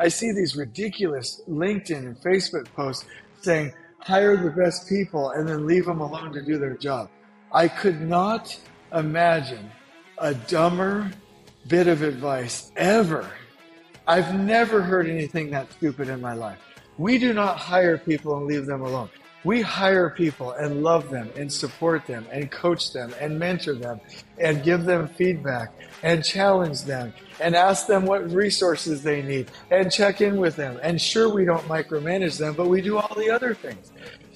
I see these ridiculous LinkedIn and Facebook posts saying, hire the best people and then leave them alone to do their job. I could not imagine a dumber bit of advice ever. I've never heard anything that stupid in my life. We do not hire people and leave them alone. We hire people and love them and support them and coach them and mentor them and give them feedback and challenge them and ask them what resources they need and check in with them. And sure, we don't micromanage them, but we do all the other things.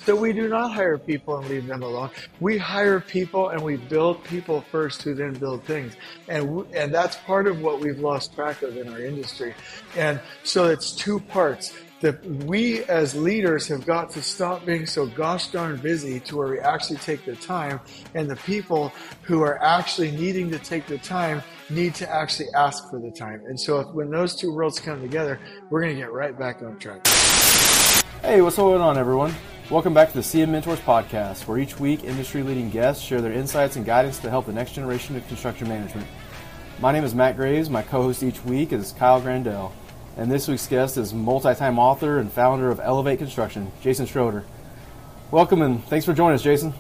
So we do not hire people and leave them alone. We hire people and we build people first who then build things. And that's part of what we've lost track of in our industry. And so it's two parts. That we as leaders have got to stop being so gosh darn busy to where we actually take the time, and the people who are actually needing to take the time need to actually ask for the time. And so when those two worlds come together, we're going to get right back on track. Hey, what's going on, everyone? Welcome back to the CM Mentors Podcast, where each week industry-leading guests share their insights and guidance to help the next generation of construction management. My name is Matt Graves. My co-host each week is Kyle Grandell. And this week's guest is multi-time author and founder of Elevate Construction, Jason Schroeder. Welcome, and thanks for joining us, Jason.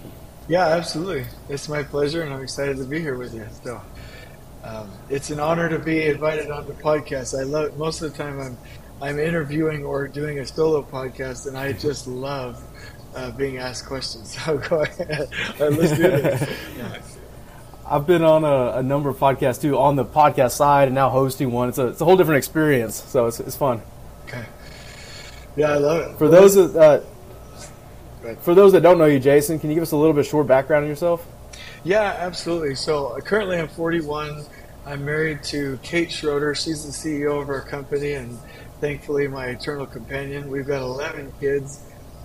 Yeah, absolutely. It's my pleasure, and I'm excited to be here with you. So, it's an honor to be invited on the podcast. I love it. Most of the time I'm interviewing or doing a solo podcast, and I just love being asked questions. So go ahead. Let's do this. Yeah. I've been on a number of podcasts, too, on the podcast side and now hosting one. It's a whole different experience, so it's fun. Okay. Yeah, I love it. For those that don't know you, Jason, can you give us a little bit of short background on yourself? Yeah, absolutely. So currently I'm 41. I'm married to Kate Schroeder. She's the CEO of our company and thankfully my eternal companion. We've got 11 kids,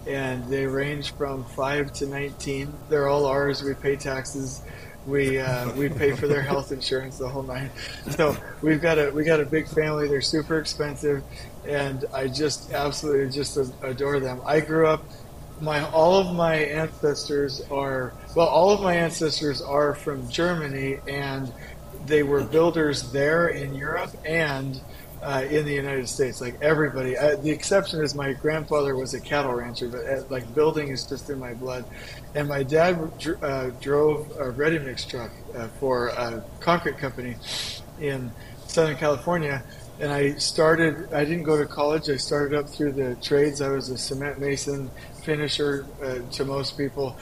and they range from 5 to 19. They're all ours. We pay taxes. We pay for their health insurance, the whole nine. So we got a big family. They're super expensive, and I just absolutely just adore them. I grew up. All of my ancestors are from Germany, and they were builders there in Europe and in the United States. Like everybody, the exception is my grandfather was a cattle rancher, but like building is just in my blood. And my dad drove a ready-mix truck for a concrete company in Southern California. And I didn't go to college. I started up through the trades. I was a cement mason, finisher to most people,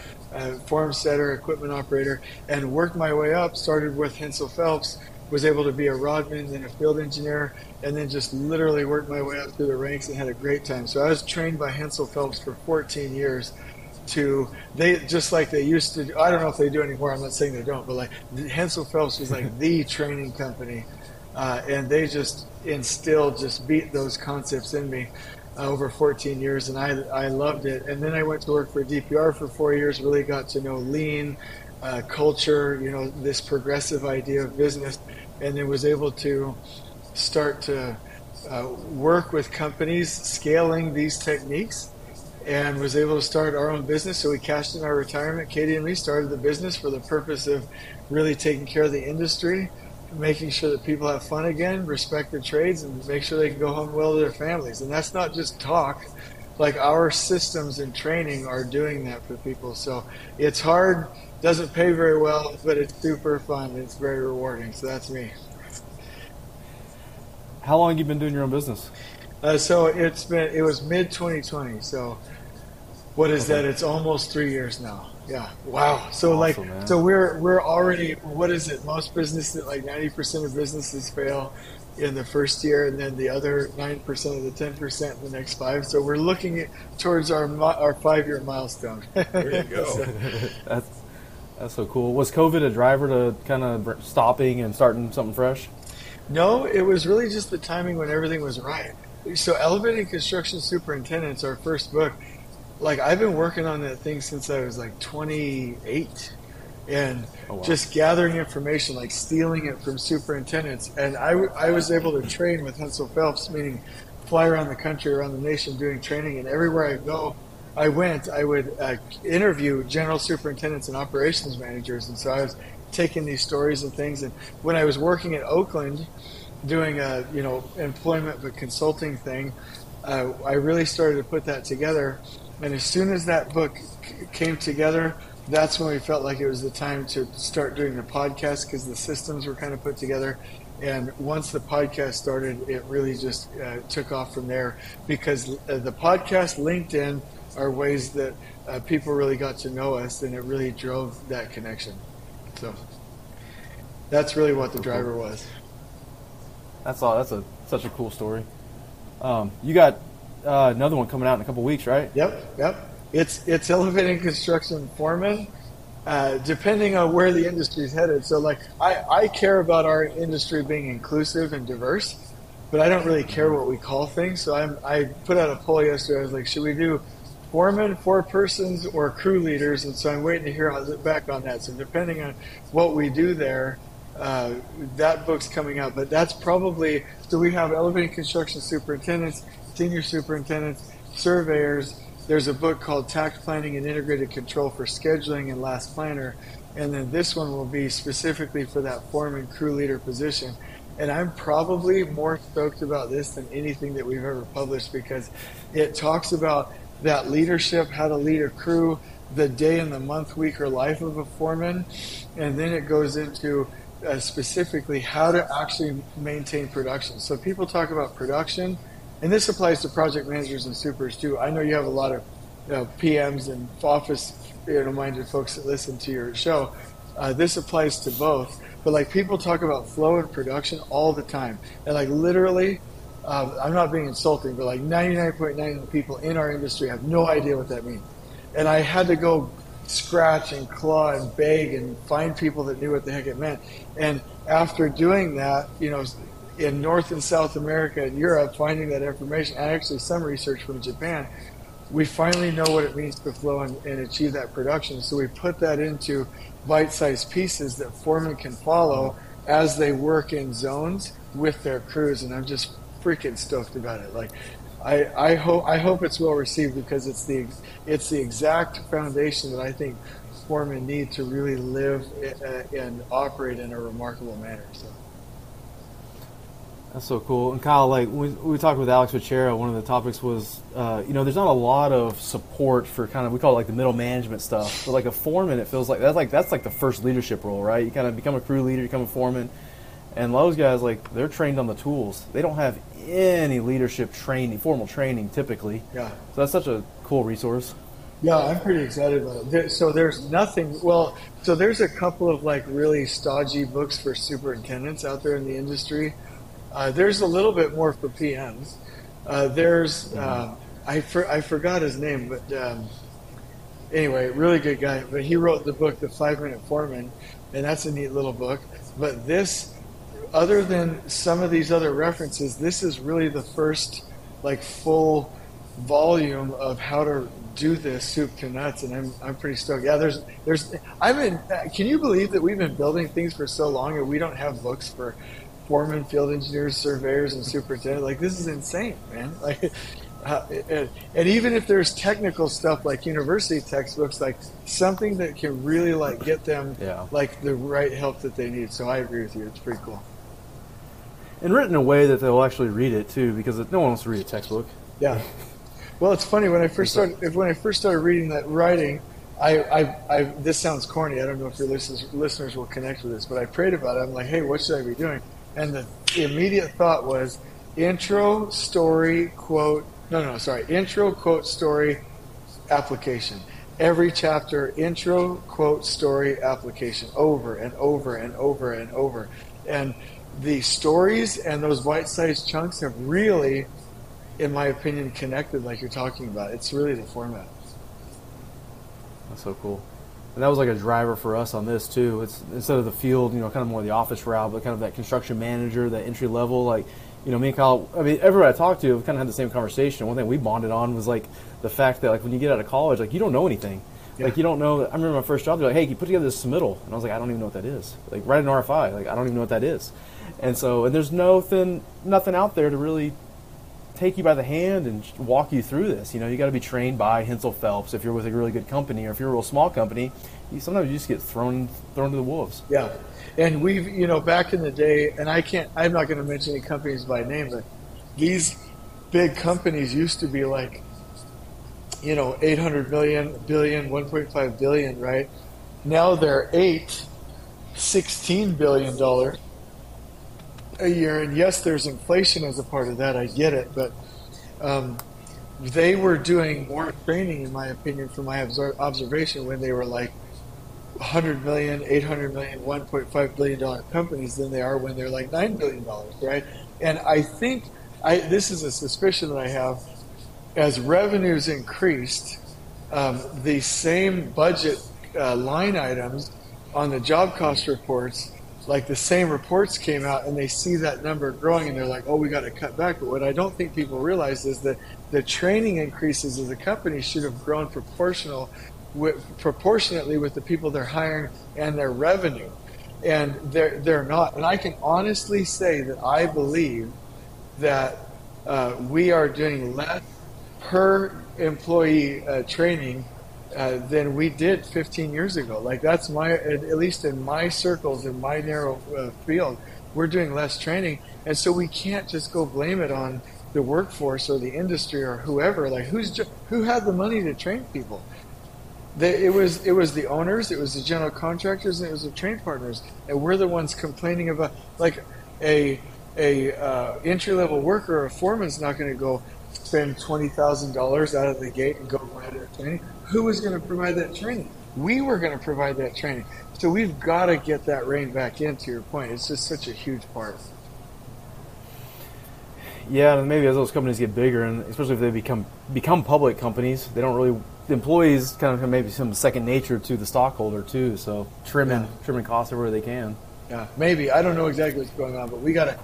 form setter, equipment operator, and worked my way up. Started with Hensel Phelps, was able to be a rodman, then a field engineer, and then just literally worked my way up through the ranks and had a great time. So I was trained by Hensel Phelps for 14 years. They used to do, I don't know if they do anymore, I'm not saying they don't, but like Hensel Phelps was like the training company, and they just instilled, just beat those concepts in me over 14 years, and I loved it. And then I went to work for DPR for 4 years, really got to know lean culture, this progressive idea of business, and then was able to start to work with companies scaling these techniques, and was able to start our own business. So we cashed in our retirement. Katie and me started the business for the purpose of really taking care of the industry, making sure that people have fun again, respect their trades, and make sure they can go home well to their families. And that's not just talk. Like our systems and training are doing that for people. So it's hard, doesn't pay very well, but it's super fun. It's very rewarding. So that's me. How long have you been doing your own business? So it was mid-2020, so what is that? It's almost 3 years now. Yeah. Wow. So awesome, like, man. So we're already, what is it? Most businesses, like 90% of businesses fail in the first year, and then the other 9% of the 10% in the next 5. So we're looking towards our 5-year milestone. There you go. So, that's so cool. Was COVID a driver to kind of stopping and starting something fresh? No, it was really just the timing when everything was right. So Elevating Construction Superintendents, our first book, like I've been working on that thing since I was like 28 and just gathering information, like stealing it from superintendents. And I was able to train with Hensel Phelps, meaning fly around the country, around the nation doing training. And everywhere I would interview general superintendents and operations managers. And so I was taking these stories and things. And when I was working at Oakland, doing a, you know, employment but consulting thing, I really started to put that together. And as soon as that book came together, that's when we felt like it was the time to start doing the podcast, because the systems were kind of put together. And once the podcast started, it really just took off from there, because the podcast, LinkedIn, are ways that people really got to know us, and it really drove that connection. So that's really what the driver was. That's all. That's such a cool story. You got another one coming out in a couple weeks, right? Yep. It's Elevating Construction Foreman, depending on where the industry's headed. So, like, I care about our industry being inclusive and diverse, but I don't really care what we call things. So I put out a poll yesterday. I was like, should we do foreman, forepersons, or crew leaders? And so I'm waiting to hear back on that. So depending on what we do there, that book's coming out. But that's probably, so we have Elevating Construction Superintendents, Senior Superintendents, Surveyors. There's a book called Task Planning and Integrated Control for Scheduling and Last Planner. And then this one will be specifically for that foreman crew leader position. And I'm probably more stoked about this than anything that we've ever published, because it talks about that leadership, how to lead a crew, the day and the month, week, or life of a foreman. And then it goes into specifically how to actually maintain production. So people talk about production, and this applies to project managers and supers too. I know you have a lot of PMs and office-minded folks that listen to your show. This applies to both. But like, people talk about flow and production all the time. And like, literally, I'm not being insulting, but like 99.9% of the people in our industry have no idea what that means. And I had to go scratch and claw and beg and find people that knew what the heck it meant. And after doing that, you know, in North and South America and Europe, finding that information, and actually some research from Japan, we finally know what it means to flow and achieve that production. So we put that into bite-sized pieces that foremen can follow as they work in zones with their crews. And I'm just freaking stoked about it. Like, I hope it's well received, because it's the exact foundation that I think foremen need to really live and operate in a remarkable manner. So. That's so cool. And Kyle, like, when we talked with Alex Vachera, one of the topics was, you know, there's not a lot of support for kind of, we call it like the middle management stuff, but like a foreman, it feels like that's like the first leadership role, right? You kind of become a crew leader, you become a foreman, and those guys, like, they're trained on the tools. They don't have any leadership training, formal training, typically. Yeah. So that's such a cool resource. Yeah, I'm pretty excited about it. So there's nothing, well, so there's a couple of like really stodgy books for superintendents out there in the industry. There's a little bit more for PMs. I forgot his name, but anyway, really good guy. But he wrote the book, The 5-Minute Foreman, and that's a neat little book. But this, other than some of these other references, this is really the first like full volume of how to do this soup to nuts, and I'm pretty stoked. Yeah, can you believe that we've been building things for so long and we don't have books for foremen, field engineers, surveyors, and superintendents? Like, this is insane, man. Like, and even if there's technical stuff like university textbooks, like something that can really like get them like the right help that they need. So I agree with you. It's pretty cool. And written in a way that they'll actually read it too, because no one wants to read a textbook. Yeah. Well, it's funny, when I first started reading that writing, I this sounds corny. I don't know if your listeners will connect with this, but I prayed about it. I'm like, hey, what should I be doing? And the immediate thought was intro, quote, story, application. Every chapter, intro, quote, story, application, over and over and over and over. And the stories and those bite-sized chunks have really, in my opinion, connected like you're talking about. It's really the format. That's so cool. And that was like a driver for us on this too. It's instead of the field, you know, kind of more the office route, but kind of that construction manager, that entry level. Like, you know, me and Kyle, I mean, everybody I talked to, we kind of had the same conversation. One thing we bonded on was like the fact that like when you get out of college, like you don't know anything. Yeah. Like you don't know. I remember my first job, they're like, hey, can you put together this submittal? And I was like, I don't even know what that is. Like, write an RFI. Like, I don't even know what that is. And so, and there's nothing out there to really take you by the hand and walk you through this. You know, you got to be trained by Hensel Phelps if you're with a really good company, or if you're a real small company, you just get thrown to the wolves. Yeah, and we've, you know, back in the day, and I'm not going to mention any companies by name, but these big companies used to be like, you know, 800 million, billion, 1.5 billion, right? Now they're $16 billion a year, and yes, there's inflation as a part of that, I get it, but they were doing more training, in my opinion, from my observation, when they were like 100 million, 800 million, $1.5 billion companies than they are when they're like $9 billion, right? And I think, this is a suspicion that I have, as revenues increased, the same budget line items on the job cost reports, like the same reports came out, and they see that number growing and they're like, oh, we got to cut back. But what I don't think people realize is that the training increases of the company should have grown proportionately with the people they're hiring and their revenue. And they're not. And I can honestly say that I believe that we are doing less per employee training than we did 15 years ago. Like, that's at least in my circles, in my narrow field, we're doing less training. And so we can't just go blame it on the workforce or the industry or whoever. Like, who had the money to train people? It was the owners, it was the general contractors, and it was the train partners. And we're the ones complaining about, like, a entry-level worker or a foreman's not going to go spend $20,000 out of the gate and go provide that training. Who was going to provide that training? We were going to provide that training. So we've got to get that rein back in, to your point. It's just such a huge part. Yeah, and maybe as those companies get bigger, and especially if they become public companies, they don't really, the employees kind of maybe some second nature to the stockholder too. So trimming costs everywhere they can. Yeah, maybe. I don't know exactly what's going on, but we gotta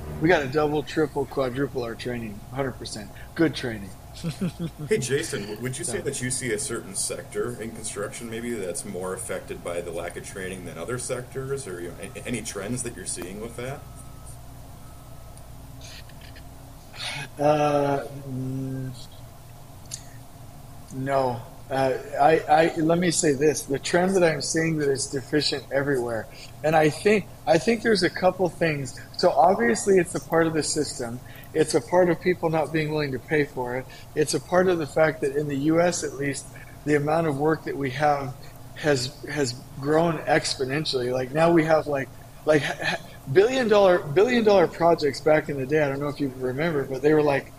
double, triple, quadruple our training, 100%. Good training. Hey, Jason, would you say that you see a certain sector in construction maybe that's more affected by the lack of training than other sectors, or any trends that you're seeing with that? No. Let me say this: the trend that I'm seeing that is deficient everywhere, and I think there's a couple things. So obviously, it's a part of the system. It's a part of people not being willing to pay for it. It's a part of the fact that in the U.S. at least, the amount of work that we have has grown exponentially. Like, now we have like billion dollar projects. Back in the day, I don't know if you remember, but they were like,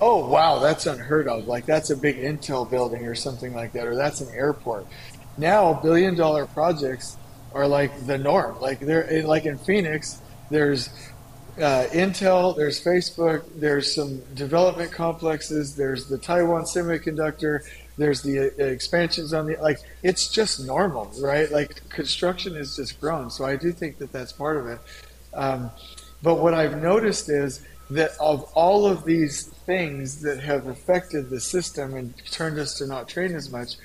oh, wow, that's unheard of. Like, that's a big Intel building or something like that, or that's an airport. Now, billion-dollar projects are like the norm. Like, they're like in Phoenix, there's Intel, there's Facebook, there's some development complexes, there's the Taiwan Semiconductor, there's the expansions on the, like, it's just normal, right? Like, construction has just grown. So I do think that that's part of it. But what I've noticed is that of all of these things that have affected the system and turned us to not train as much,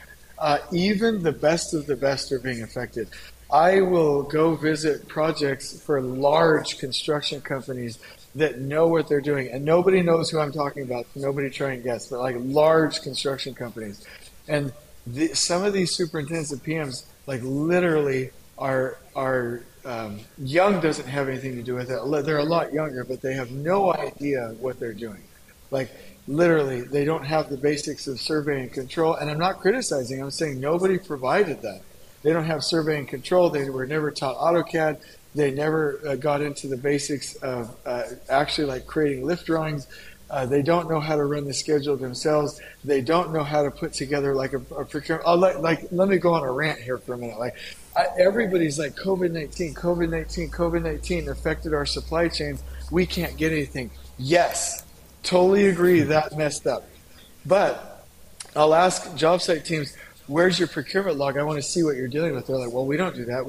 even the best of the best are being affected. I will go visit projects for large construction companies that know what they're doing, and nobody knows who I'm talking about. Nobody try and guess. They're like large construction companies. And some of these superintendents and PMs, like, literally are young doesn't have anything to do with it. They're a lot younger, but they have no idea what they're doing. Like, literally, they don't have the basics of survey and control. And I'm not criticizing. I'm saying nobody provided that. They don't have survey and control. They were never taught AutoCAD. They never got into the basics of actually, like, creating lift drawings. They don't know how to run the schedule themselves. They don't know how to put together, like, a procurement. Let me go on a rant here for a minute. Like, everybody's like, COVID-19 affected our supply chains. We can't get anything. Yes, totally agree, that messed up. But I'll ask job site teams, where's your procurement log? I want to see what you're dealing with. They're like, well, we don't do that.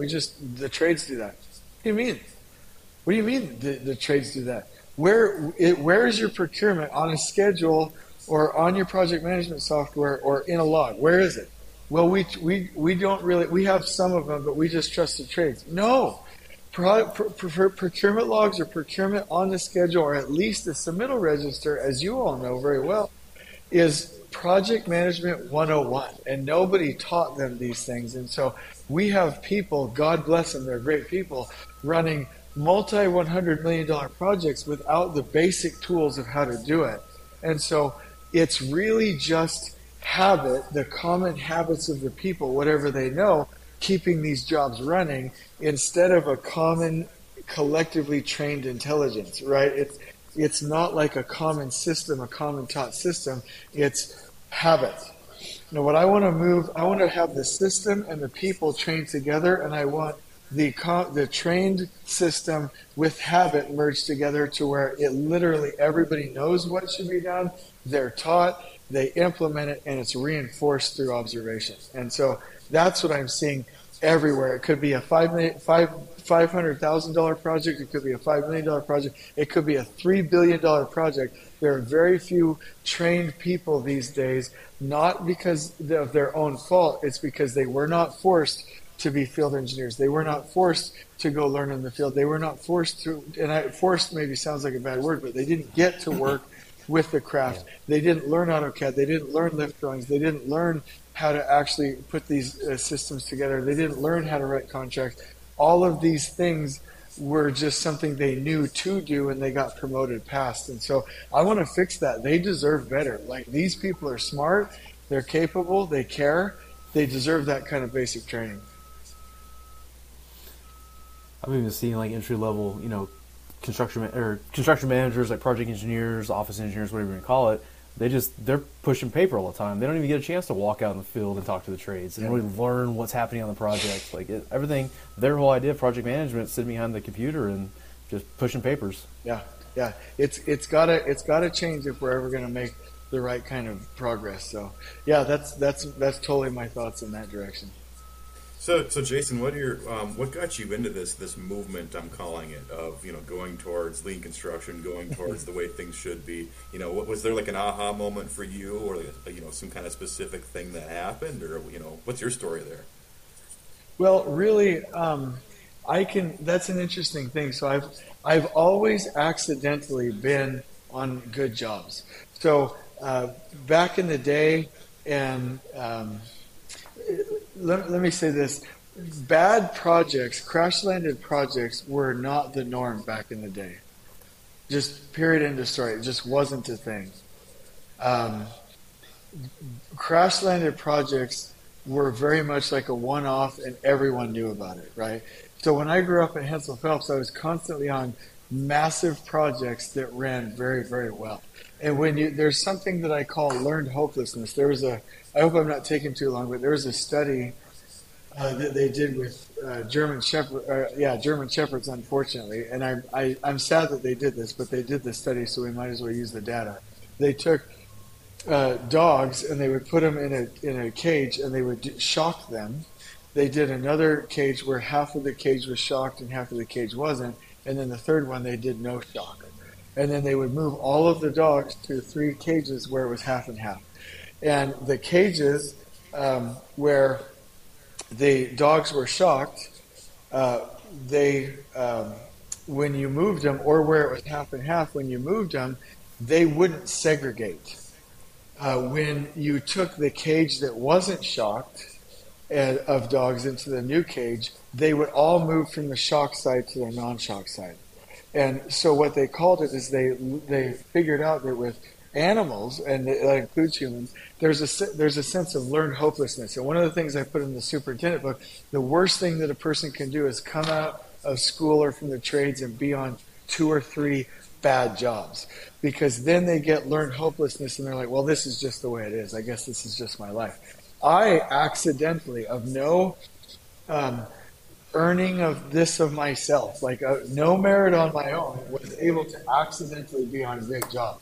The trades do that. What do you mean? What do you mean the trades do that? Where is your procurement on a schedule or on your project management software or in a log? Where is it? Well, we don't really, we have some of them, but we just trust the trades. No, Procurement logs or procurement on the schedule, or at least the submittal register, as you all know very well, is project management 101, and nobody taught them these things. And so we have people, God bless them, they're great people, running multi-$100 million projects without the basic tools of how to do it. And so it's really just habit, the common habits of the people, whatever they know, keeping these jobs running instead of a common, collectively trained intelligence, right? It's not like a common system, a common taught system. It's habit. Now, what I want to move, I want to have the system and the people trained together, and I want the trained system with habit merged together to where it literally everybody knows what should be done, they're taught, they implement it, and it's reinforced through observation. And so that's what I'm seeing everywhere. It could be a $500,000 project. It could be a $5 million project. It could be a $3 billion project. There are very few trained people these days, not because of their own fault. It's because they were not forced to be field engineers. They were not forced to go learn in the field. They were not forced to, and forced maybe sounds like a bad word, but they didn't get to work with the craft. Yeah. They didn't learn AutoCAD. They didn't learn lift drawings. They didn't learn how to actually put these systems together. They didn't learn how to write contracts. All of these things were just something they knew to do, and they got promoted past. And so I want to fix that. They deserve better. Like, these people are smart. They're capable. They care. They deserve that kind of basic training. I'm even seeing like entry level, construction managers, like project engineers, office engineers, whatever you want to call it. They're pushing paper all the time. They don't even get a chance to walk out in the field and talk to the trades and really learn what's happening on the project. Like everything, their whole idea of project management is sitting behind the computer and just pushing papers. Yeah. It's gotta change if we're ever gonna make the right kind of progress. So yeah, that's totally my thoughts in that direction. So Jason, what are your what got you into this movement? I'm calling it of going towards lean construction, going towards the way things should be. Was there like an aha moment for you, or some kind of specific thing that happened, or what's your story there? Well, really, that's an interesting thing. So I've always accidentally been on good jobs. So back in the day, and let me say this. Bad projects, crash-landed projects, were not the norm back in the day. Just period, end of story. It just wasn't a thing. Crash-landed projects were very much like a one-off, and everyone knew about it, right? So when I grew up at Hensel Phelps, I was constantly on massive projects that ran very, very well. And there's something that I call learned hopelessness. There was I hope I'm not taking too long, but there was a study that they did with German shepherds, unfortunately. And I'm sad that they did this, but they did the study, so we might as well use the data. They took dogs and they would put them in a cage, and they would shock them. They did another cage where half of the cage was shocked and half of the cage wasn't. And then the third one, they did no shock. And then they would move all of the dogs to three cages where it was half and half. And the cages where the dogs were shocked, when you moved them, or where it was half and half, when you moved them, they wouldn't segregate. When you took the cage that wasn't shocked of dogs into the new cage, they would all move from the shock side to their non-shock side. And so what they called it is they figured out that with animals, and that includes humans, there's a sense of learned hopelessness. And one of the things I put in the superintendent book, the worst thing that a person can do is come out of school or from the trades and be on 2 or 3 bad jobs, because then they get learned hopelessness and they're like, well, this is just the way it is. I guess this is just my life. I accidentally, of no earning of this of myself, like no merit on my own, was able to accidentally be on a big job.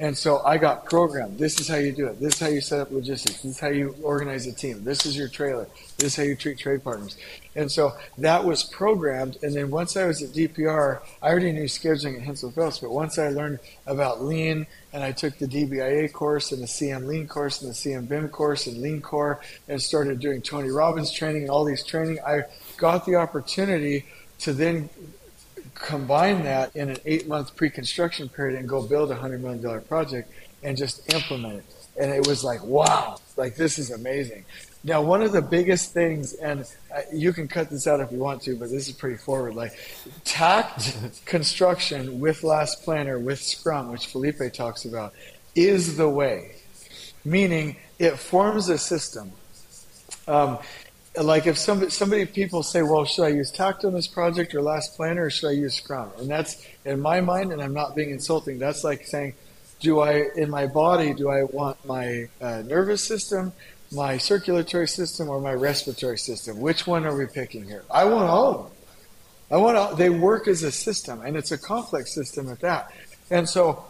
And so I got programmed. This is how you do it. This is how you set up logistics. This is how you organize a team. This is your trailer. This is how you treat trade partners. And so that was programmed. And then once I was at DPR, I already knew scheduling at Hensel Phelps, but once I learned about Lean, and I took the DBIA course and the CM Lean course and the CM BIM course and Lean Core, and started doing Tony Robbins training and all these training, I got the opportunity to then combine that in an 8-month pre-construction period and go build a $100 million project and just implement it. And it was like, wow, like this is amazing. Now, one of the biggest things, and you can cut this out if you want to, but this is pretty forward, like Tact construction with Last Planner, with Scrum, which Felipe talks about, is the way. Meaning it forms a system. Like if somebody people say, well, should I use Tact on this project or Last Planner, or should I use Scrum? And that's, in my mind, and I'm not being insulting, that's like saying, do I want my nervous system, my circulatory system, or my respiratory system? Which one are we picking here? I want all of them. They work as a system, and it's a complex system at that. And so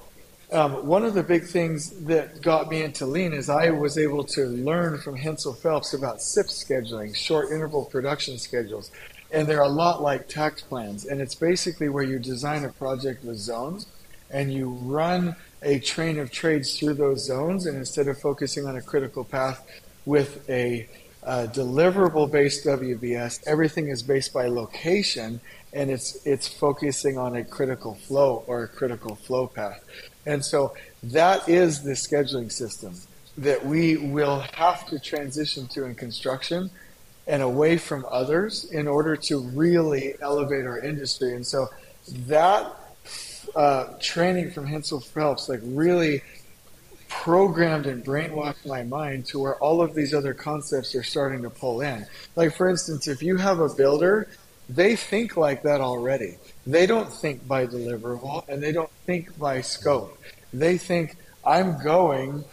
one of the big things that got me into Lean is I was able to learn from Hensel Phelps about SIP scheduling, short interval production schedules. And they're a lot like Tact plans. And it's basically where you design a project with zones and you run a train of trades through those zones. And instead of focusing on a critical path with a deliverable-based WBS, everything is based by location, and it's focusing on a critical flow or a critical flow path. And so that is the scheduling system that we will have to transition to in construction and away from others in order to really elevate our industry. And so that training from Hensel Phelps like really programmed and brainwashed my mind to where all of these other concepts are starting to pull in. Like, for instance, if you have a builder, they think like that already. They don't think by deliverable, and they don't think by scope. They think, I'm going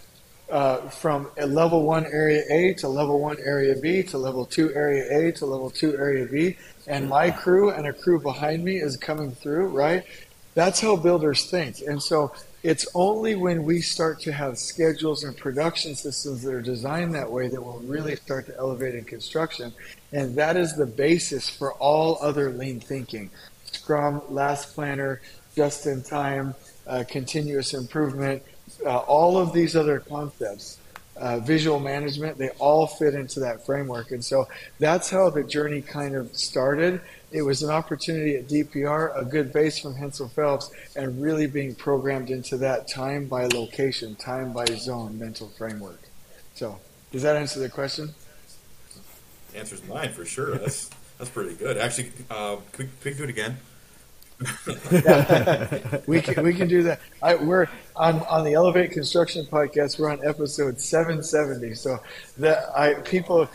from a level 1 area A to level 1 area B to level 2 area A to level 2 area B, and my crew and a crew behind me is coming through, right? That's how builders think. And so it's only when we start to have schedules and production systems that are designed that way that we'll really start to elevate in construction. And that is the basis for all other Lean thinking. Scrum, Last Planner, just-in-time, continuous improvement, all of these other concepts, visual management, they all fit into that framework. And so that's how the journey kind of started. It was an opportunity at DPR, a good base from Hensel Phelps, and really being programmed into that time by location, time by zone mental framework. So does that answer the question? Answers mine for sure. That's pretty good. Actually, can we do it again? we can do that. We're on the Elevate Construction podcast. We're on episode 770. So that people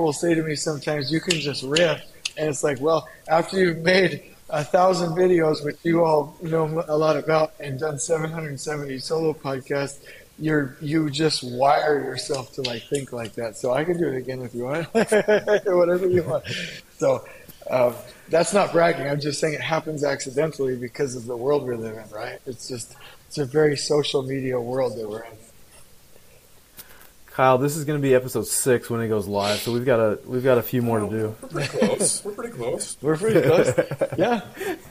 will say to me sometimes, you can just riff, and it's like, well, after you've made 1,000 videos, which you all know a lot about, and done 770 solo podcasts, you just wire yourself to like think like that. So I can do it again if you want, whatever you want. So that's not bragging. I'm just saying it happens accidentally because of the world we live in, right? It's a very social media world that we're in. Kyle, this is going to be episode 6 when it goes live, so we've got a few more to do. We're pretty close. We're pretty close.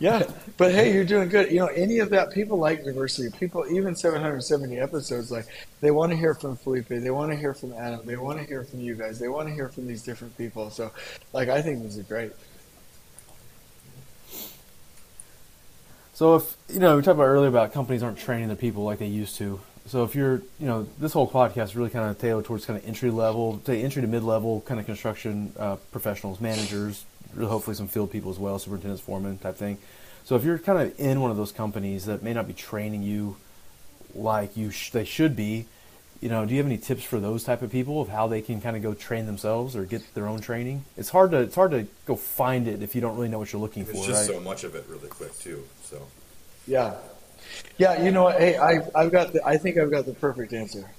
Yeah. But hey, you're doing good. You know, any of that, people like diversity. People, even 770 episodes, like they want to hear from Felipe, they want to hear from Adam, they want to hear from you guys, they want to hear from these different people. So, like, I think this is great. So if we talked about earlier about companies aren't training their people like they used to. So if you're, this whole podcast is really kind of tailored towards kind of entry to mid-level kind of construction professionals, managers, hopefully some field people as well, superintendents, foremen type thing. So if you're kind of in one of those companies that may not be training you like they should be, do you have any tips for those type of people of how they can kind of go train themselves or get their own training? It's hard to go find it if you don't really know what you're looking for. There's just so much of it really quick too. So yeah. Yeah, hey, I think I've got the perfect answer.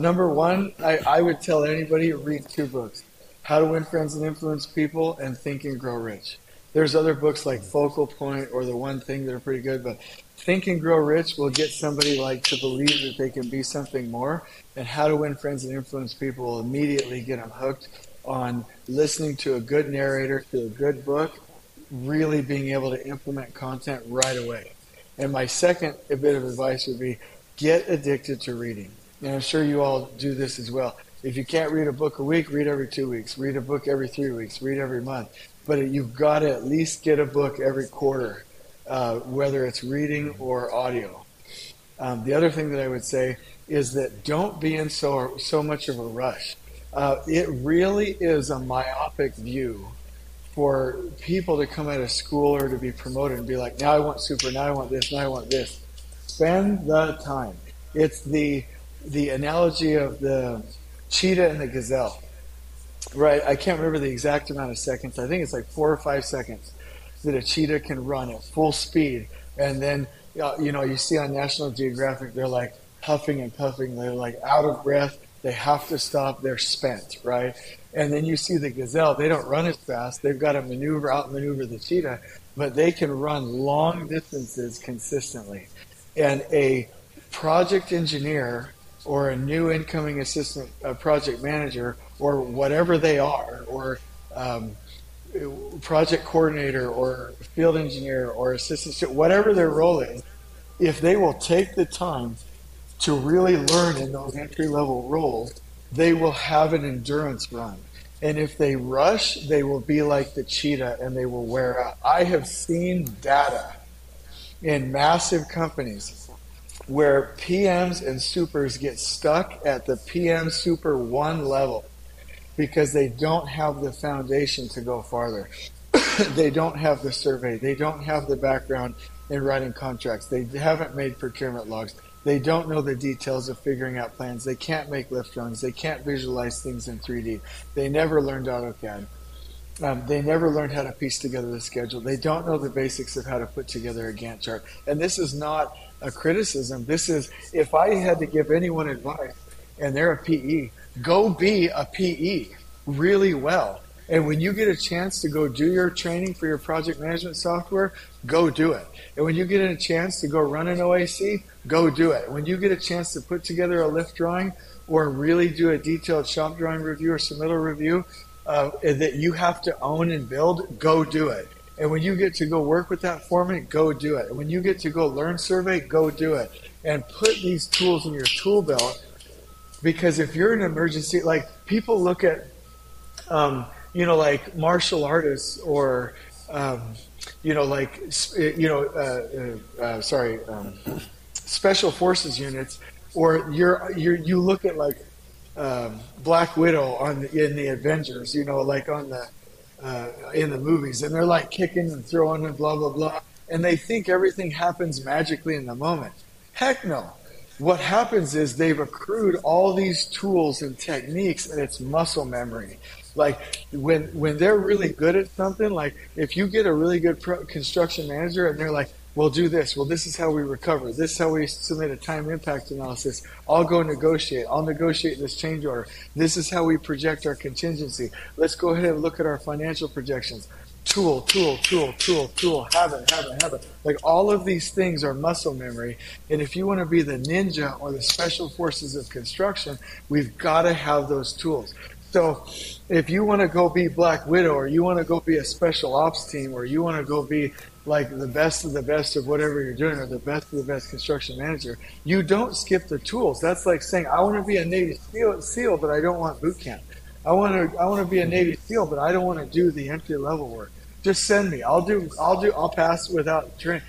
Number one, I would tell anybody, read 2 books, How to Win Friends and Influence People and Think and Grow Rich. There's other books like Focal Point or The One Thing that are pretty good, but Think and Grow Rich will get somebody like to believe that they can be something more, and How to Win Friends and Influence People will immediately get them hooked on listening to a good narrator, to a good book, really being able to implement content right away. And my second bit of advice would be get addicted to reading. And I'm sure you all do this as well. If you can't read a book a week, read every 2 weeks. Read a book every 3 weeks. Read every month. but you've got to at least get a book every quarter, whether it's reading or audio. The other thing that I would say is that don't be in so much of a rush. It really is a myopic view for people to come out of school or to be promoted and be like, now I want super, now I want this, now I want this. Spend the time. It's the analogy of the cheetah and the gazelle, right? I can't remember the exact amount of seconds. I think it's like 4 or 5 seconds that a cheetah can run at full speed. And then, you know, you see on National Geographic, they're like huffing and puffing. They're like out of breath. They have to stop. They're spent, right? And then you see the gazelle. They don't run as fast. They've got to outmaneuver the cheetah, but they can run long distances consistently. And a project engineer or a new incoming assistant, a project manager, or whatever they are, or project coordinator or field engineer or assistant, whatever their role is, if they will take the time to really learn in those entry-level roles, they will have an endurance run. And if they rush, they will be like the cheetah and they will wear out. I have seen data in massive companies where PMs and supers get stuck at the PM super 1 level because they don't have the foundation to go farther. They don't have the survey. They don't have the background in writing contracts. They haven't made procurement logs. They don't know the details of figuring out plans. They can't make lift drawings. They can't visualize things in 3D. They never learned AutoCAD. They never learned how to piece together the schedule. They don't know the basics of how to put together a Gantt chart. And this is not a criticism. This is, if I had to give anyone advice, and they're a PE, go be a PE really well. And when you get a chance to go do your training for your project management software, go do it. And when you get a chance to go run an OAC, go do it. When you get a chance to put together a lift drawing or really do a detailed shop drawing review or submittal review that you have to own and build, go do it. And when you get to go work with that foreman, go do it. And when you get to go learn survey, go do it. And put these tools in your tool belt, because if you're in an emergency, like people look at, you know, like martial artists or, you know, like, you know, special forces units, or you look at like Black Widow in the Avengers, you know, like on the in the movies, and they're like kicking and throwing and blah blah blah, and they think everything happens magically in the moment. Heck no. What happens is they've accrued all these tools and techniques, and it's muscle memory. Like when they're really good at something, like if you get a really good construction manager and they're like, we'll do this. Well, this is how we recover. This is how we submit a time impact analysis. I'll go negotiate. I'll negotiate this change order. This is how we project our contingency. Let's go ahead and look at our financial projections. Tool, tool, tool, tool, tool, habit. Like all of these things are muscle memory. And if you want to be the ninja or the special forces of construction, we've got to have those tools. So if you want to go be Black Widow, or you want to go be a special ops team, or you want to go be like the best of whatever you're doing, or the best construction manager, you don't skip the tools. That's like saying, I want to be a Navy SEAL, but I don't want boot camp. I want to be a Navy SEAL, but I don't want to do the entry level work. Just send me. I'll pass without training.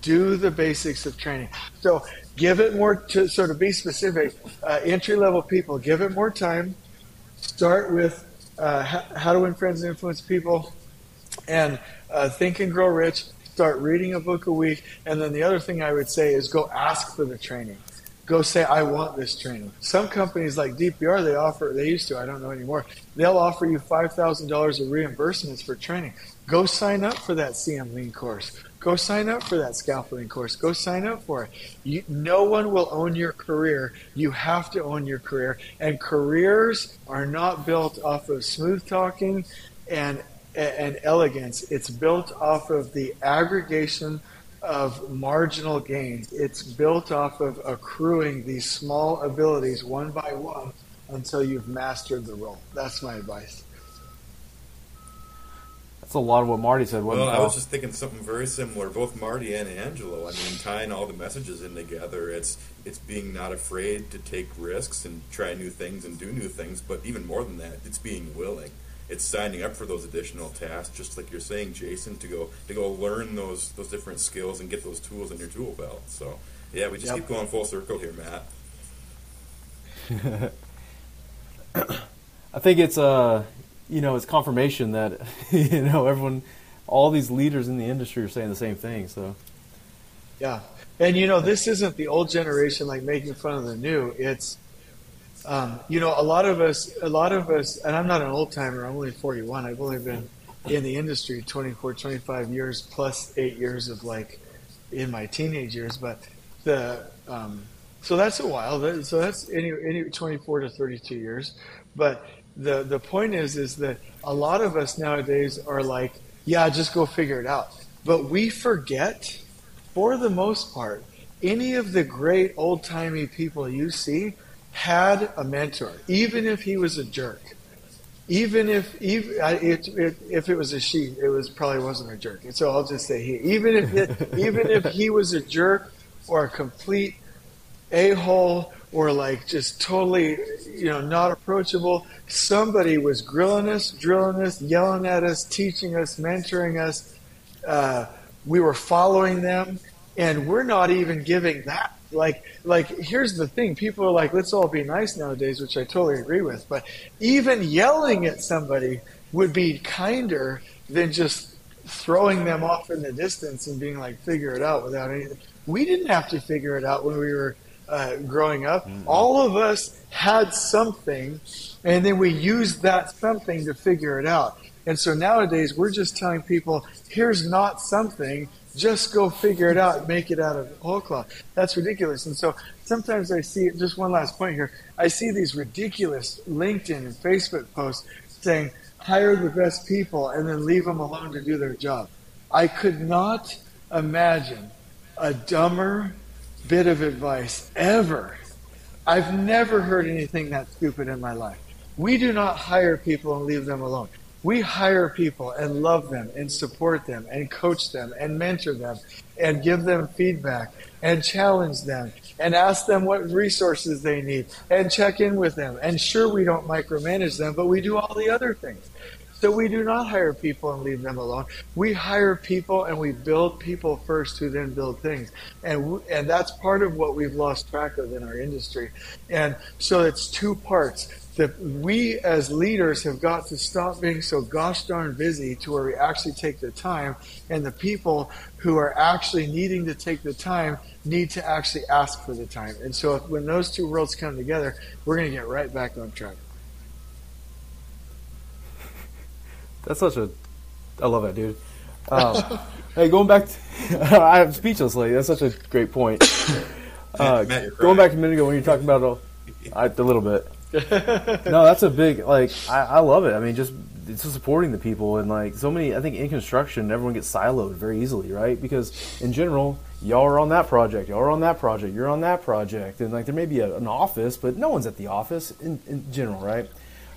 Do the basics of training. So give it more to sort of be specific. Entry level people, give it more time. Start with How to Win Friends and Influence People, and Think and Grow Rich. Start reading a book a week. And then the other thing I would say is go ask for the training. Go say, I want this training. Some companies like DPR, they used to, I don't know anymore, they'll offer you $5,000 of reimbursements for training. Go sign up for that CM Lean course. Go sign up for that scaffolding course. Go sign up for it. No one will own your career. You have to own your career. And careers are not built off of smooth talking and elegance. It's built off of the aggregation of marginal gains. It's built off of accruing these small abilities one by one until you've mastered the role. That's my advice. That's a lot of what Marty said. Well, I was just thinking something very similar. Both Marty and Angelo, I mean, tying all the messages in together, it's being not afraid to take risks and try new things and do new things, but even more than that, it's being willing. it's signing up for those additional tasks, just like you're saying, Jason, to go learn those different skills and get those tools in your tool belt. So yeah, we just keep going full circle here, Matt. I think it's it's confirmation that everyone, all these leaders in the industry are saying the same thing. So yeah, and this isn't the old generation like making fun of the new. It's a lot of us, and I'm not an old timer. I'm only 41. I've only been in the industry 24, 25 years plus 8 years of like in my teenage years. But so that's a while. So that's any 24 to 32 years. But the point is that a lot of us nowadays are like, yeah, just go figure it out. But we forget, for the most part, any of the great old-timey people you see had a mentor, even if he was a jerk, even if it was a she, it probably wasn't a jerk. And so I'll just say he. Even if he was a jerk or a complete a-hole or like just totally not approachable, somebody was drilling us, yelling at us, teaching us, mentoring us. We were following them, and we're not even giving that. Like, here's the thing. People are like, let's all be nice nowadays, which I totally agree with. But even yelling at somebody would be kinder than just throwing them off in the distance and being like, figure it out without anything. We didn't have to figure it out when we were growing up. Mm-hmm. All of us had something, and then we used that something to figure it out. And so nowadays, we're just telling people, here's not something. Just go figure it out and make it out of whole cloth. That's ridiculous. And so sometimes I see, just one last point here, I see these ridiculous LinkedIn and Facebook posts saying, hire the best people and then leave them alone to do their job. I could not imagine a dumber bit of advice ever. I've never heard anything that stupid in my life. We do not hire people and leave them alone. We hire people and love them and support them and coach them and mentor them and give them feedback and challenge them and ask them what resources they need and check in with them. And sure, we don't micromanage them, but we do all the other things. So we do not hire people and leave them alone. We hire people and we build people first who then build things. And that's part of what we've lost track of in our industry. And so it's two parts. That we as leaders have got to stop being so gosh darn busy to where we actually take the time, and the people who are actually needing to take the time need to actually ask for the time. And so when those two worlds come together, we're going to get right back on track. That's such a... I love that, dude. Hey, going back to... I'm speechless, like, that's such a great point. Matt, going back to a minute ago when you were talking about a little bit. No, that's a big, like, I love it. I mean, it's just supporting the people, and like so many, I think in construction, everyone gets siloed very easily, right? Because in general, y'all are on that project, y'all are on that project, you're on that project, and like there may be an office, but no one's at the office in general, right?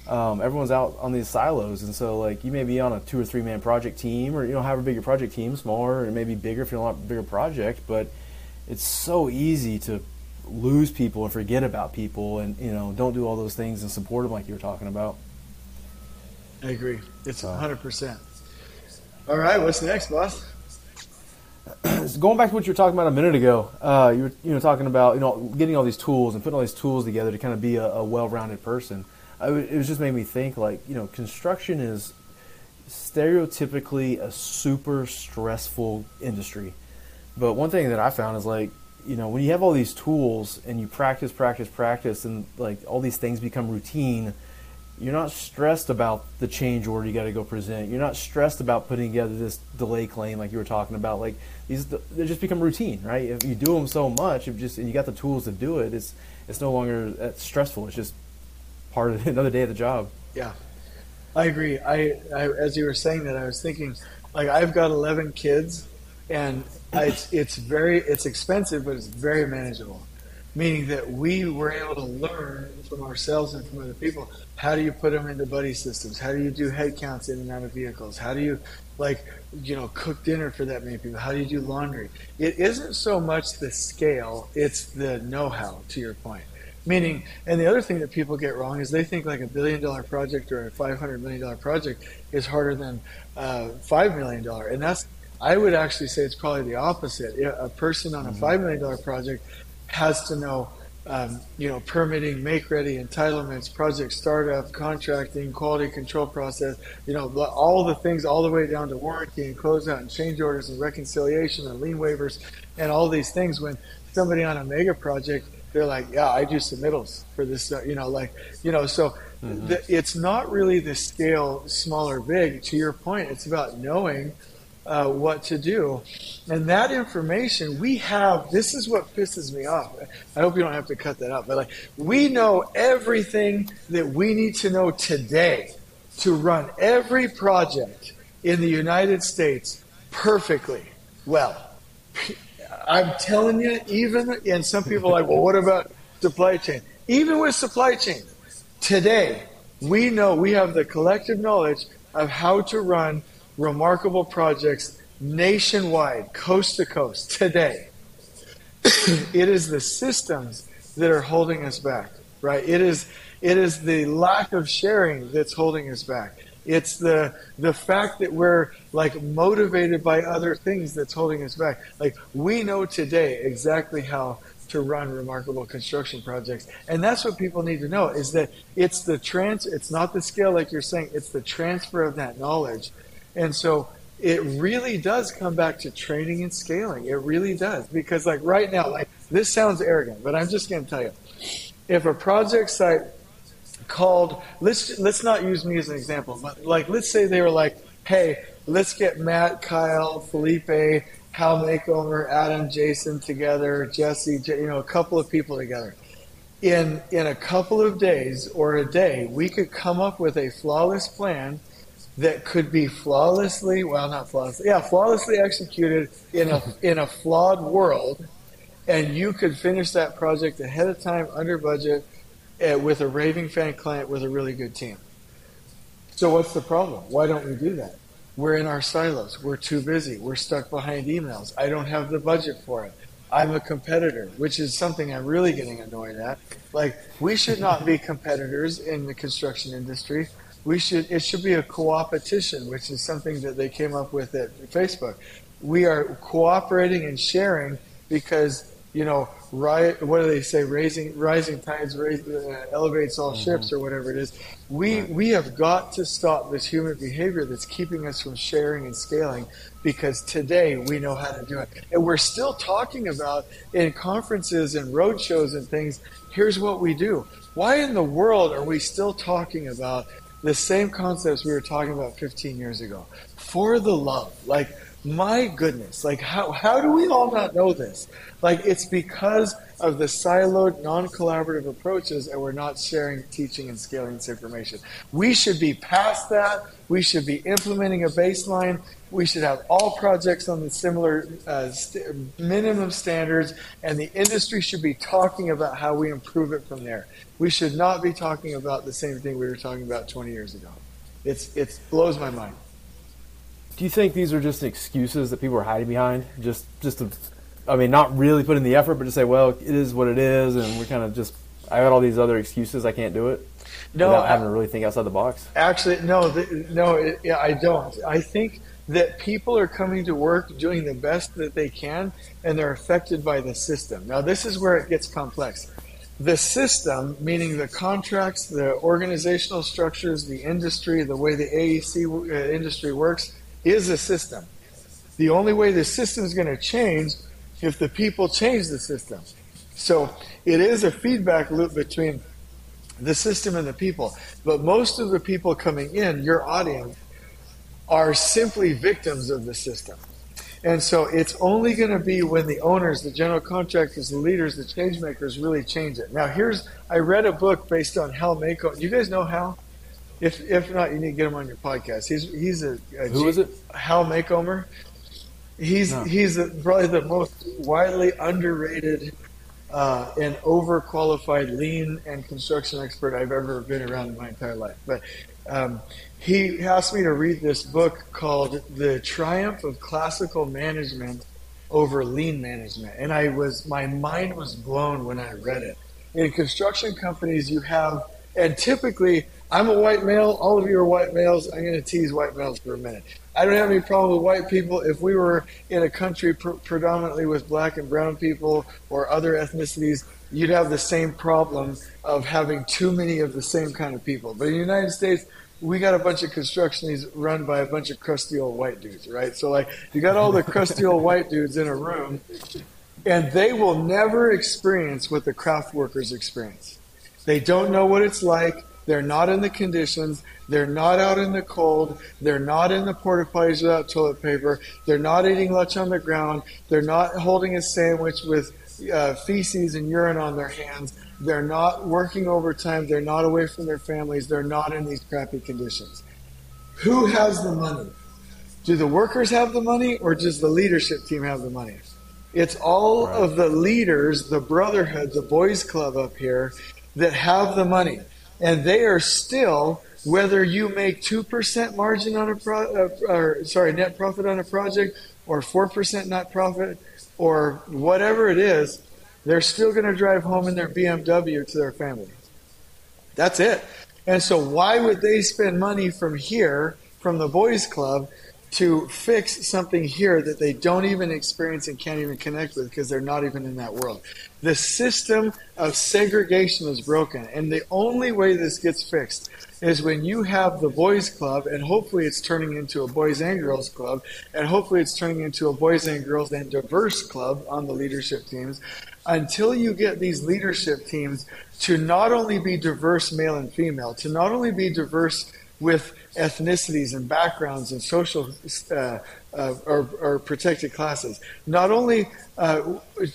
Everyone's out on these silos, and so like you may be on a 2 or 3 man project team, or however big your project team, smaller, or maybe bigger if you're on a bigger project, but it's so easy to lose people and forget about people, and don't do all those things and support them like you were talking about. I agree. It's 100%. All right, what's next, boss? Going back to what you were talking about a minute ago, you were talking about getting all these tools and putting all these tools together to kind of be a well-rounded person. It just made me think, like, construction is stereotypically a super stressful industry, but one thing that I found is like, when you have all these tools and you practice, and like all these things become routine, you're not stressed about the change order you got to go present. You're not stressed about putting together this delay claim like you were talking about. Like they just become routine, right? If you do them so much, and you got the tools to do it, it's no longer that stressful. It's just part of another day of the job. Yeah, I agree. I as you were saying that, I was thinking, like, I've got 11 kids. And it's expensive, but it's very manageable, meaning that we were able to learn from ourselves and from other people. How do you put them into buddy systems? How do you do head counts in and out of vehicles? How do you, cook dinner for that many people? How do you do laundry? It isn't so much the scale, it's the know-how, to your point. Meaning, and the other thing that people get wrong is they think like $1 billion project or a $500 million project is harder than $5 million. And that's, I would actually say it's probably the opposite. A person on a $5 million project has to know, permitting, make ready, entitlements, project startup, contracting, quality control process, all the things all the way down to warranty and closeout and change orders and reconciliation and lien waivers and all these things. When somebody on a mega project, they're like, yeah, I do submittals for this, so it's not really the scale, small or big. To your point, it's about knowing what to do. And that information we have, this is what pisses me off. I hope you don't have to cut that out, but like, we know everything that we need to know today to run every project in the United States perfectly well. I'm telling you, and some people are like, well, what about supply chain? Even with supply chain, today, we know we have the collective knowledge of how to run remarkable projects nationwide, coast to coast, today. It is the systems that are holding us back, right? It is the lack of sharing that's holding us back. It's the fact that we're like motivated by other things that's holding us back. Like, we know today exactly how to run remarkable construction projects. And that's what people need to know, is that it's not the scale like you're saying, it's the transfer of that knowledge. And so it really does come back to training and scaling. It really does. Because like right now, like this sounds arrogant, but I'm just going to tell you, if a project site called, let's not use me as an example, but like, let's say they were like, hey, let's get Matt, Kyle, Felipe, Hal Macomber, Adam, Jason together, Jesse, a couple of people together. In a couple of days or a day, we could come up with a flawless plan that could be flawlessly executed in a flawed world, and you could finish that project ahead of time, under budget, with a raving fan client, with a really good team. So what's the problem? Why don't we do that? We're in our silos. We're too busy. We're stuck behind emails. I don't have the budget for it. I'm a competitor, which is something I'm really getting annoyed at. Like, we should not be competitors in the construction industry. It should be a co-opetition, which is something that they came up with at Facebook. We are cooperating and sharing because, what do they say? Rising tides elevates all ships, or whatever it is. We have got to stop this human behavior that's keeping us from sharing and scaling, because today we know how to do it. And we're still talking about in conferences and roadshows and things, here's what we do. Why in the world are we still talking about the same concepts we were talking about 15 years ago? For the love, like, my goodness, like, how do we all not know this? Like, it's because of the siloed, non-collaborative approaches, and we're not sharing, teaching, and scaling this information. We should be past that. We should be implementing a baseline. We should have all projects on the similar minimum standards, and the industry should be talking about how we improve it from there. We should not be talking about the same thing we were talking about 20 years ago. It blows my mind. Do you think these are just excuses that people are hiding behind? Not really putting the effort, but to say, well, it is what it is, and we're kind of just, I got all these other excuses, I can't do it? No, without having to really think outside the box? Actually, no, I don't. I think that people are coming to work doing the best that they can, and they're affected by the system. Now, this is where it gets complex. The system, meaning the contracts, the organizational structures, the industry, the way the AEC industry works, is a system. The only way the system is going to change if the people change the system. So it is a feedback loop between the system and the people. But most of the people coming in, your audience, are simply victims of the system. And so it's only going to be when the owners, the general contractors, the leaders, the change makers really change it. Now, I read a book based on Hal Macomber. Do you guys know Hal? If not, you need to get him on your podcast. He's a who is it? Hal Macomber. He's probably the most widely underrated and overqualified lean and construction expert I've ever been around in my entire life. But he asked me to read this book called "The Triumph of Classical Management Over Lean Management," and my mind was blown when I read it. in construction companies you have, and typically, I'm a white male, all of you are white males, I'm going to tease white males for a minute. I don't have any problem with white people. If we were in a country predominantly with black and brown people or other ethnicities, you'd have the same problem of having too many of the same kind of people. But in the United States, we got a bunch of constructionists run by a bunch of crusty old white dudes, right? So, like, you got all the crusty old white dudes in a room, and they will never experience what the craft workers experience. They don't know what it's like. They're not in the conditions. They're not out in the cold. They're not in the porta potties without toilet paper. They're not eating lunch on the ground. They're not holding a sandwich with feces and urine on their hands. They're not working overtime. They're not away from their families. They're not in these crappy conditions. Who has the money? Do the workers have the money, or does the leadership team have the money? It's all of the leaders, the brotherhood, the boys club up here that have the money. And they are still, whether you make 2% margin on a net profit on a project, or 4% net profit, or whatever it is, they're still going to drive home in their BMW to their family. That's it. And so why would they spend money from here, from the boys club, to fix something here that they don't even experience and can't even connect with because they're not even in that world? The system of segregation is broken. And the only way this gets fixed is when you have the boys club, and hopefully it's turning into a boys and girls club, and hopefully it's turning into a boys and girls and diverse club on the leadership teams, until you get these leadership teams to not only be diverse male and female, to not only be diverse with ethnicities and backgrounds and social or protected classes. Not only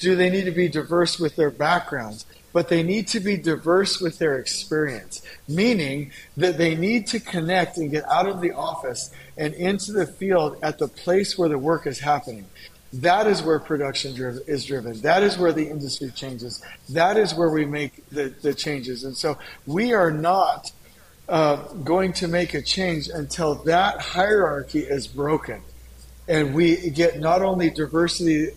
do they need to be diverse with their backgrounds, but they need to be diverse with their experience, meaning that they need to connect and get out of the office and into the field at the place where the work is happening. That is where production is driven. That is where the industry changes. That is where we make the changes. And so we are not going to make a change until that hierarchy is broken. And we get not only diversity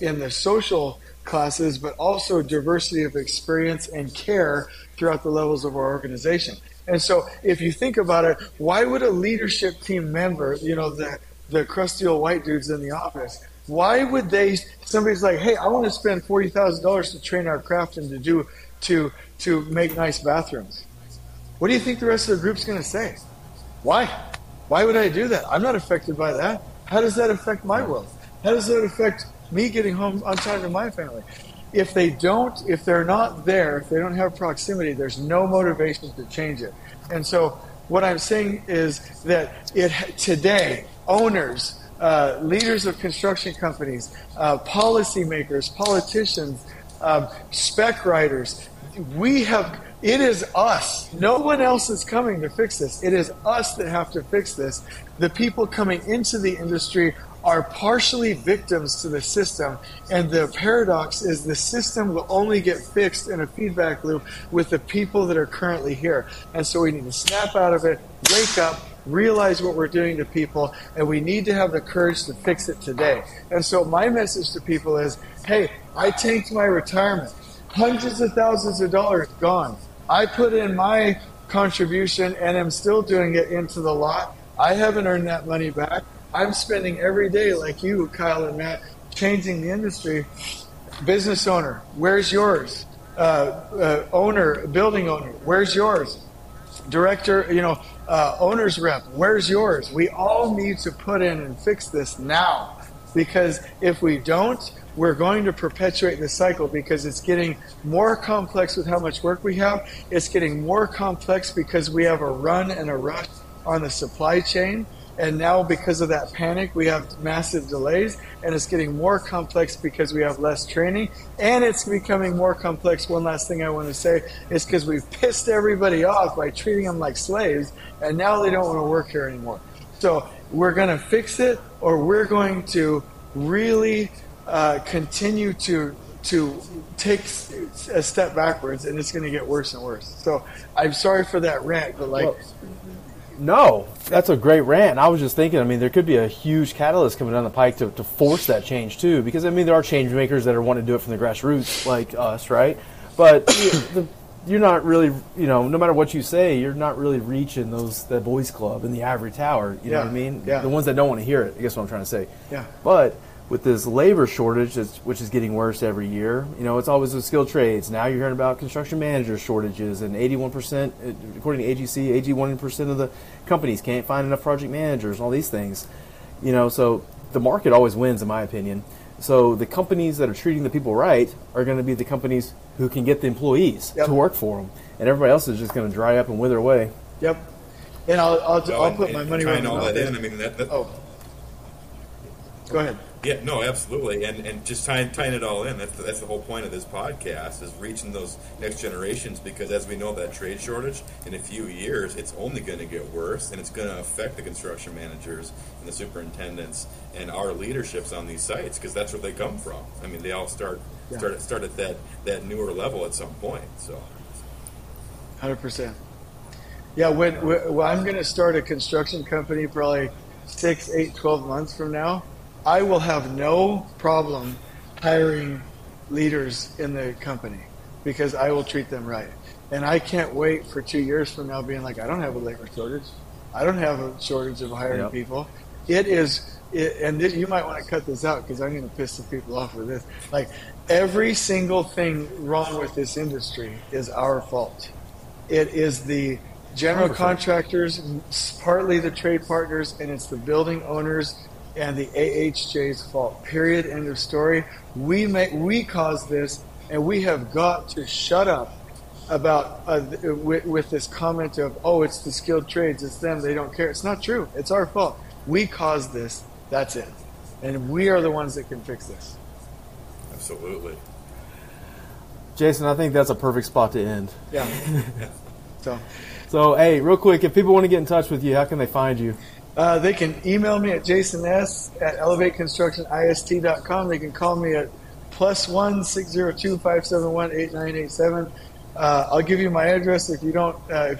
in the social classes, but also diversity of experience and care throughout the levels of our organization. And so if you think about it, why would a leadership team member, the crusty old white dudes in the office, why would they, somebody's like, hey, I want to spend $40,000 to train our craftsmen to make nice bathrooms. What do you think the rest of the group's going to say? Why? Why would I do that? I'm not affected by that. How does that affect my world? How does that affect me getting home on time to my family? If they're not there, if they don't have proximity, there's no motivation to change it. And so what I'm saying is that today, owners, leaders of construction companies, policymakers, politicians, spec writers, it is us. No one else is coming to fix this. It is us that have to fix this. The people coming into the industry are partially victims to the system, and the paradox is the system will only get fixed in a feedback loop with the people that are currently here. And so we need to snap out of it, wake up, realize what we're doing to people, and we need to have the courage to fix it today. And so my message to people is, hey, I tanked my retirement. Hundreds of thousands of dollars gone. I put in my contribution and I'm still doing it into the lot. I haven't earned that money back. I'm spending every day, like you, Kyle and Matt, changing the industry. Business owner, where's yours? Building owner, where's yours? Director, owner's rep, where's yours? We all need to put in and fix this now, because if we don't, we're going to perpetuate this cycle, because it's getting more complex with how much work we have. It's getting more complex because we have a run and a rush on the supply chain. And now because of that panic, we have massive delays, and it's getting more complex because we have less training, and it's becoming more complex. One last thing I want to say is because we've pissed everybody off by treating them like slaves, and now they don't want to work here anymore. So we're going to fix it, or we're going to really continue to take a step backwards, and it's going to get worse and worse. So I'm sorry for that rant, but No, that's a great rant. I was just thinking, there could be a huge catalyst coming down the pike to force that change too, because there are change makers that want to do it from the grassroots like us, right? But you're not really, you know, no matter what you say, you're not really reaching those, that boys club in the ivory tower. You know what I mean? Yeah. The ones that don't want to hear it. I guess what I'm trying to say. Yeah. But with this labor shortage, which is getting worse every year, you know, it's always the skilled trades. Now you're hearing about construction manager shortages, and 81%, according to AGC, 81% of the companies can't find enough project managers and all these things. You know, so the market always wins, in my opinion. So the companies that are treating the people right are going to be the companies who can get the employees to work for them. And everybody else is just going to dry up and wither away. Yep. And I'll put my money where my mouth is. I mean, Go ahead. Yeah, no, absolutely. And just tying it all in, that's the whole point of this podcast, is reaching those next generations, because as we know, that trade shortage, in a few years, it's only going to get worse, and it's going to affect the construction managers and the superintendents and our leaderships on these sites, because that's where they come from. I mean, they all start at that newer level at some point. So, 100%. Yeah, when I'm going to start a construction company probably 6, 8, 12 months from now, I will have no problem hiring leaders in the company because I will treat them right. And I can't wait for 2 years from now being like, I don't have a labor shortage. I don't have a shortage of hiring people. You might want to cut this out because I'm going to piss some people off with this. Like, every single thing wrong with this industry is our fault. It is the general contractors, partly the trade partners, and it's the building owners and the AHJ's fault, period, end of story. We caused this, and we have got to shut up about with this comment of, oh, it's the skilled trades, it's them, they don't care. It's not true. It's our fault. We caused this. That's it. And we are the ones that can fix this. Absolutely. Jason, I think that's a perfect spot to end. Yeah. So, hey, real quick, if people want to get in touch with you, how can they find you? They can email me at jasons@elevateconstructionist.com. They can call me at +1-602-571-8987. I'll give you my address if you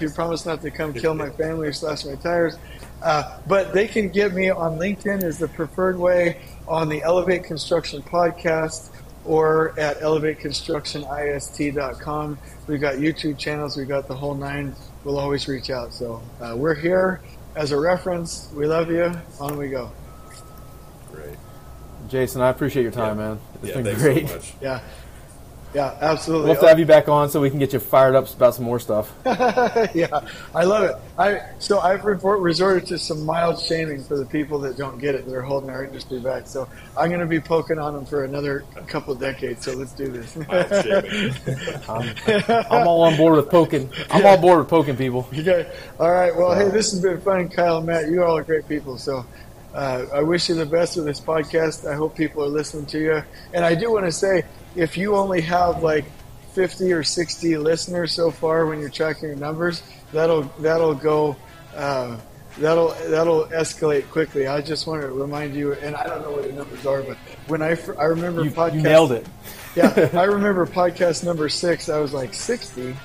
promise not to come kill my family or slash my tires. But they can get me on LinkedIn is the preferred way, on the Elevate Construction podcast, or at elevateconstructionist.com. We've got YouTube channels. We've got the whole nine. We'll always reach out. So we're here. As a reference, we love you. On we go. Great. Jason, I appreciate your time, man. It's been great. So much. Yeah, absolutely. We'll have to have you back on so we can get you fired up about some more stuff. Yeah, I love it. So I've resorted to some mild shaming for the people that don't get it. They're holding our industry back. So I'm going to be poking on them for another couple of decades. So let's do this. I'm all on board with poking. I'm all board with poking people. Okay. All right. Well, hey, this has been fun, Kyle and Matt. You all are great people. So I wish you the best with this podcast. I hope people are listening to you. And I do want to say, if you only have like 50 or 60 listeners so far when you're tracking your numbers, that'll escalate quickly. I just want to remind you, and I don't know what the numbers are, but when I remember podcast, you nailed it. Yeah, I remember podcast number 6. I was like, 60.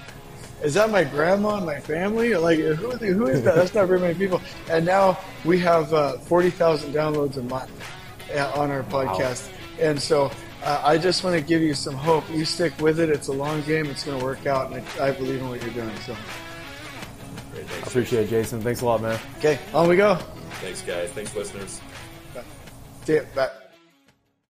Is that my grandma and my family? Like, who is that? That's not very many people. And now we have 40,000 downloads a month on our podcast, and so. I just want to give you some hope. You stick with it. It's a long game. It's going to work out, and I believe in what you're doing. So, great, thanks, I appreciate it, Jason. Thanks a lot, man. Okay, on we go. Thanks, guys. Thanks, listeners. Bye. See ya. Bye.